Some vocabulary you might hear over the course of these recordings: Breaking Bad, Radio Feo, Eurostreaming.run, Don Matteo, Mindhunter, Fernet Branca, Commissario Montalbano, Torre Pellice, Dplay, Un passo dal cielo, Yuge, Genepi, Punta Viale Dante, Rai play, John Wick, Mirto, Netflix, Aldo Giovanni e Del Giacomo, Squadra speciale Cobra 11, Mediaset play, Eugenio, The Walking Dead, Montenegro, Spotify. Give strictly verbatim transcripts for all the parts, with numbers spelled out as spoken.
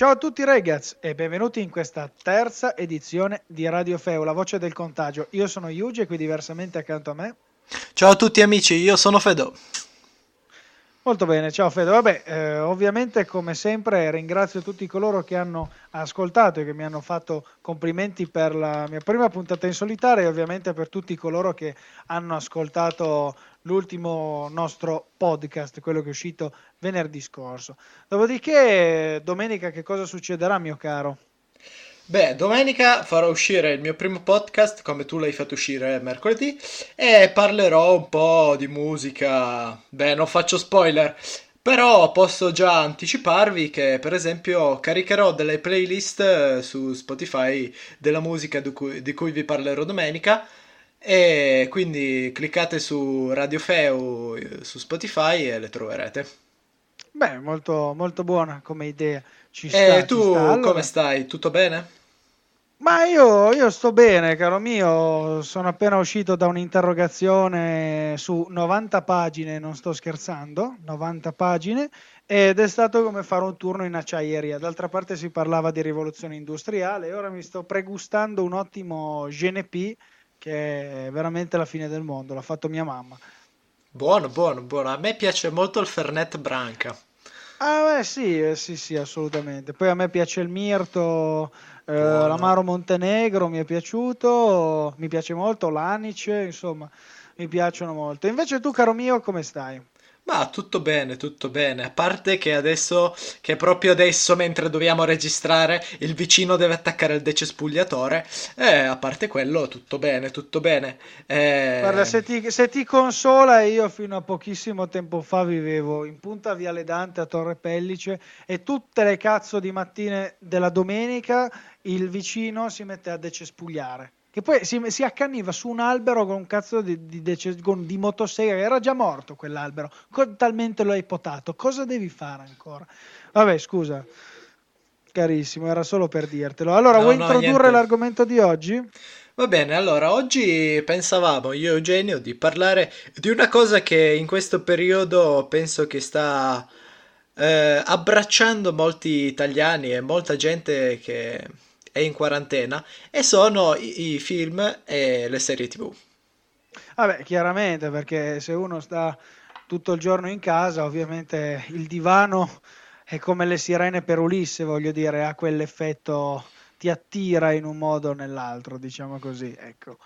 Ciao a tutti ragazzi e benvenuti in questa terza edizione di Radio Feo, la voce del contagio. Io sono Yuge e qui diversamente accanto a me. Ciao a tutti amici, io sono Fedo. Molto bene, ciao Fedo. Vabbè, eh, ovviamente come sempre ringrazio tutti coloro che hanno ascoltato e che mi hanno fatto complimenti per la mia prima puntata in solitaria e ovviamente per tutti coloro che hanno ascoltato l'ultimo nostro podcast, quello che è uscito venerdì scorso. Dopodiché domenica che cosa succederà, mio caro? Beh, domenica farò uscire il mio primo podcast, come tu l'hai fatto uscire mercoledì, e parlerò un po' di musica. Beh, non faccio spoiler, però posso già anticiparvi che per esempio caricherò delle playlist su Spotify della musica di cui, di cui vi parlerò domenica. E quindi cliccate su Radio Feo su Spotify e le troverete. Beh, molto, molto buona come idea. Ci e sta, tu ci sta, allora. Come stai? Tutto bene? Ma io, io sto bene, caro mio. Sono appena uscito da un'interrogazione su novanta pagine, non sto scherzando, novanta pagine, ed è stato come fare un turno in acciaieria. D'altra parte si parlava di rivoluzione industriale e ora mi sto pregustando un ottimo Genepi, che è veramente la fine del mondo, l'ha fatto mia mamma. Buono, buono, buono. A me piace molto il Fernet Branca. Ah beh, sì, sì, sì, assolutamente. Poi a me piace il Mirto, eh, l'amaro Montenegro, mi è piaciuto, mi piace molto l'anice, insomma, mi piacciono molto. Invece tu, caro mio, come stai? Ma tutto bene, tutto bene, a parte che adesso, che proprio adesso mentre dobbiamo registrare il vicino deve attaccare il decespugliatore, eh, a parte quello tutto bene, tutto bene. Eh... Guarda, se ti, se ti consola, io fino a pochissimo tempo fa vivevo in Punta Viale Dante a Torre Pellice e tutte le cazzo di mattine della domenica il vicino si mette a decespugliare. Che poi si, si accaniva su un albero con un cazzo di, di, di, di motosega, era già morto quell'albero, talmente lo hai potato, cosa devi fare ancora? Vabbè, scusa, carissimo, era solo per dirtelo. Allora, no, vuoi no, introdurre niente. L'argomento di oggi? Va bene, allora, oggi pensavamo, io e Eugenio, di parlare di una cosa che in questo periodo penso che sta eh, abbracciando molti italiani e molta gente che... è in quarantena, e sono i, i film e le serie tv. Vabbè, chiaramente, perché se uno sta tutto il giorno in casa, ovviamente il divano è come le sirene per Ulisse, voglio dire, ha quell'effetto, ti attira in un modo o nell'altro, diciamo così, ecco.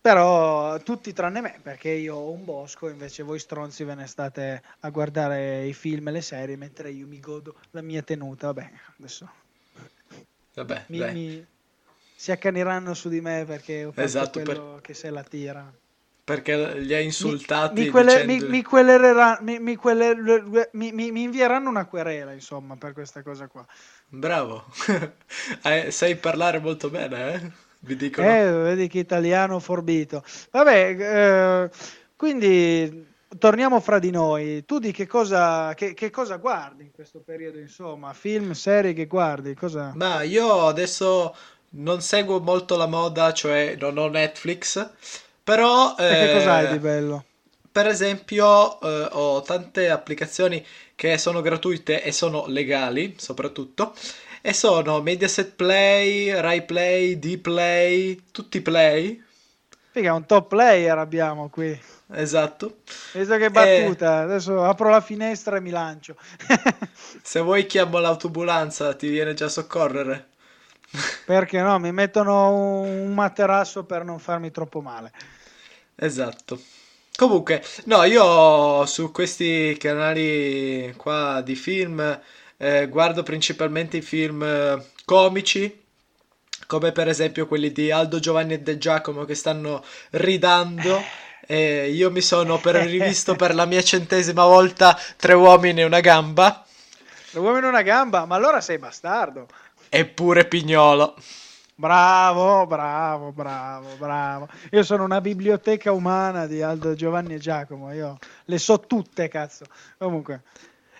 Però tutti tranne me, perché io ho un bosco, invece voi stronzi ve ne state a guardare i film e le serie, mentre io mi godo la mia tenuta. Vabbè, adesso... Vabbè, mi, mi, si accaniranno su di me perché ho fatto esatto, quello per... che se la tira, perché li ha insultati, mi, mi, quelle, dicendo... mi, mi, quellera, mi, mi, quelle, mi, mi, mi invieranno una querela, insomma, per questa cosa qua. Bravo. eh, sai parlare molto bene, eh? Vi dicono. Eh, vedi che italiano forbito. Vabbè, eh, quindi torniamo fra di noi. Tu di che cosa, che, che cosa guardi in questo periodo, insomma? Film, serie che guardi? Cosa? Ma io adesso non seguo molto la moda, cioè non ho Netflix, però... E eh, che cos'hai di bello? Per esempio eh, ho tante applicazioni che sono gratuite e sono legali, soprattutto, e sono Mediaset Play, Rai Play, Dplay, tutti Play. Figa, un top player abbiamo qui. Esatto. Visto che battuta, e... adesso apro la finestra e mi lancio. Se vuoi chiamo l'autobulanza, ti viene già a soccorrere. Perché no, mi mettono un materasso per non farmi troppo male. Esatto. Comunque, no, io su questi canali qua di film eh, guardo principalmente i film eh, comici, come per esempio quelli di Aldo Giovanni e Del Giacomo che stanno ridando. E io mi sono per rivisto per la mia centesima volta Tre uomini e una gamba. Tre uomini e una gamba? Ma allora sei bastardo. Eppure pignolo. Bravo, bravo, bravo, bravo. Io sono una biblioteca umana di Aldo Giovanni e Giacomo. Io le so tutte, cazzo. Comunque.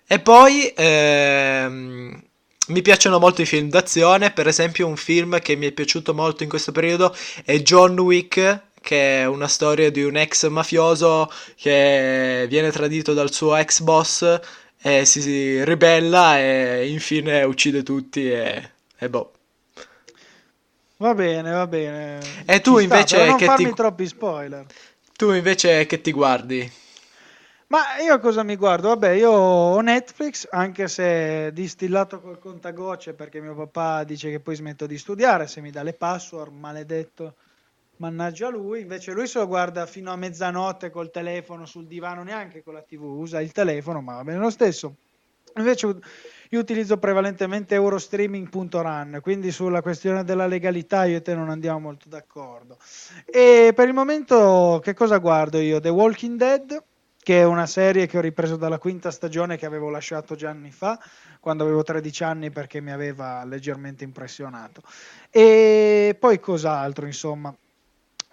E poi... Ehm... mi piacciono molto i film d'azione, per esempio un film che mi è piaciuto molto in questo periodo è John Wick, che è una storia di un ex mafioso che viene tradito dal suo ex boss eh, si, si ribella e infine uccide tutti e, e boh. Va bene, va bene. E tu ci invece sta, non che farmi ti... troppi spoiler. Tu invece che ti guardi? Ma io cosa mi guardo? Vabbè, io ho Netflix, anche se distillato col contagocce, perché mio papà dice che poi smetto di studiare se mi dà le password, maledetto, mannaggia lui. Invece lui se lo guarda fino a mezzanotte col telefono sul divano, neanche con la TV, usa il telefono, ma va bene lo stesso. Invece io utilizzo prevalentemente Eurostreaming punto run, quindi sulla questione della legalità io e te non andiamo molto d'accordo. E per il momento che cosa guardo io? The Walking Dead, che è una serie che ho ripreso dalla quinta stagione che avevo lasciato già anni fa, quando avevo tredici anni, perché mi aveva leggermente impressionato. E poi cos'altro, insomma,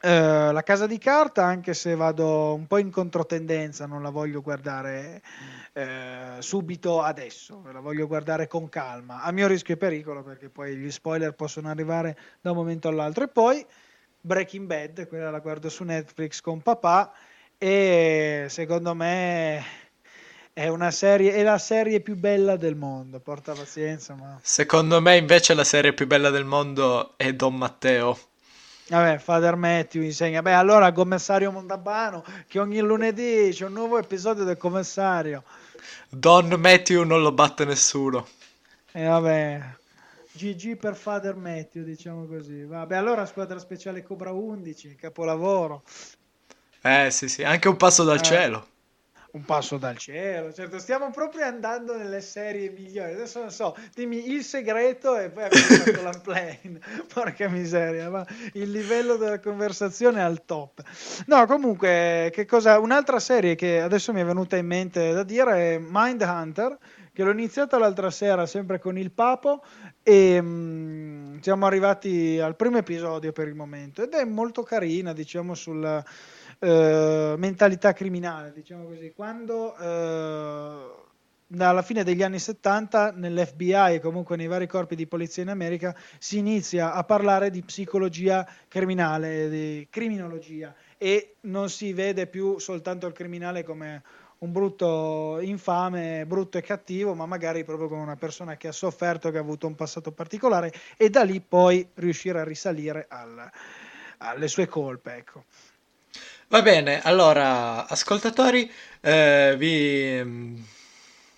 eh, La Casa di Carta, anche se vado un po' in controtendenza, non la voglio guardare eh, subito adesso, la voglio guardare con calma, a mio rischio e pericolo, perché poi gli spoiler possono arrivare da un momento all'altro. E poi Breaking Bad, quella la guardo su Netflix con papà, e secondo me è una serie, è la serie più bella del mondo, porta pazienza, ma... Secondo me invece la serie più bella del mondo è Don Matteo. Vabbè, Father Matthew insegna. Beh, allora Commissario Montalbano, che ogni lunedì c'è un nuovo episodio del Commissario. Don Matthew non lo batte nessuno. E eh, vabbè, G G per Father Matthew, diciamo così. Vabbè, allora Squadra Speciale Cobra undici, capolavoro. Eh sì sì, anche Un passo dal eh, cielo. Un passo dal cielo, certo, stiamo proprio andando nelle serie migliori. Adesso non so, dimmi Il segreto e poi abbiamo fatto l'unplane. Porca miseria, ma il livello della conversazione è al top. No, comunque, che cosa? Un'altra serie che adesso mi è venuta in mente da dire è Mindhunter, che l'ho iniziata l'altra sera sempre con il papo e mh, siamo arrivati al primo episodio per il momento, ed è molto carina, diciamo, sul Uh, mentalità criminale, diciamo così, quando uh, dalla fine degli anni settanta nell'F B I e comunque nei vari corpi di polizia in America si inizia a parlare di psicologia criminale, di criminologia, e non si vede più soltanto il criminale come un brutto infame, brutto e cattivo, ma magari proprio come una persona che ha sofferto, che ha avuto un passato particolare, e da lì poi riuscire a risalire al, alle sue colpe, ecco. Va bene, allora ascoltatori, eh, vi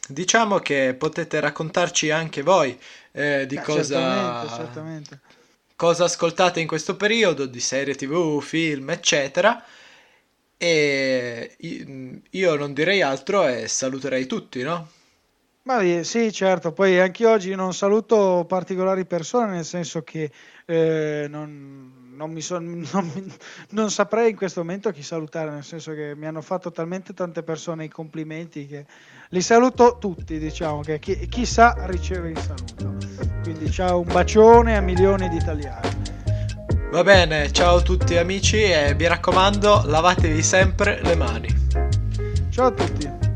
diciamo che potete raccontarci anche voi eh, di eh, cosa, certamente, certamente. cosa ascoltate in questo periodo, di serie TV, film, eccetera, e io non direi altro e saluterei tutti, no? Ma sì, certo, poi anche oggi non saluto particolari persone, nel senso che eh, non... Non, mi son, non, non saprei in questo momento chi salutare, nel senso che mi hanno fatto talmente tante persone i complimenti che li saluto tutti, diciamo che chi, chi sa riceve il saluto. Quindi ciao, un bacione a milioni di italiani. Va bene, ciao a tutti amici e mi raccomando, lavatevi sempre le mani. Ciao a tutti.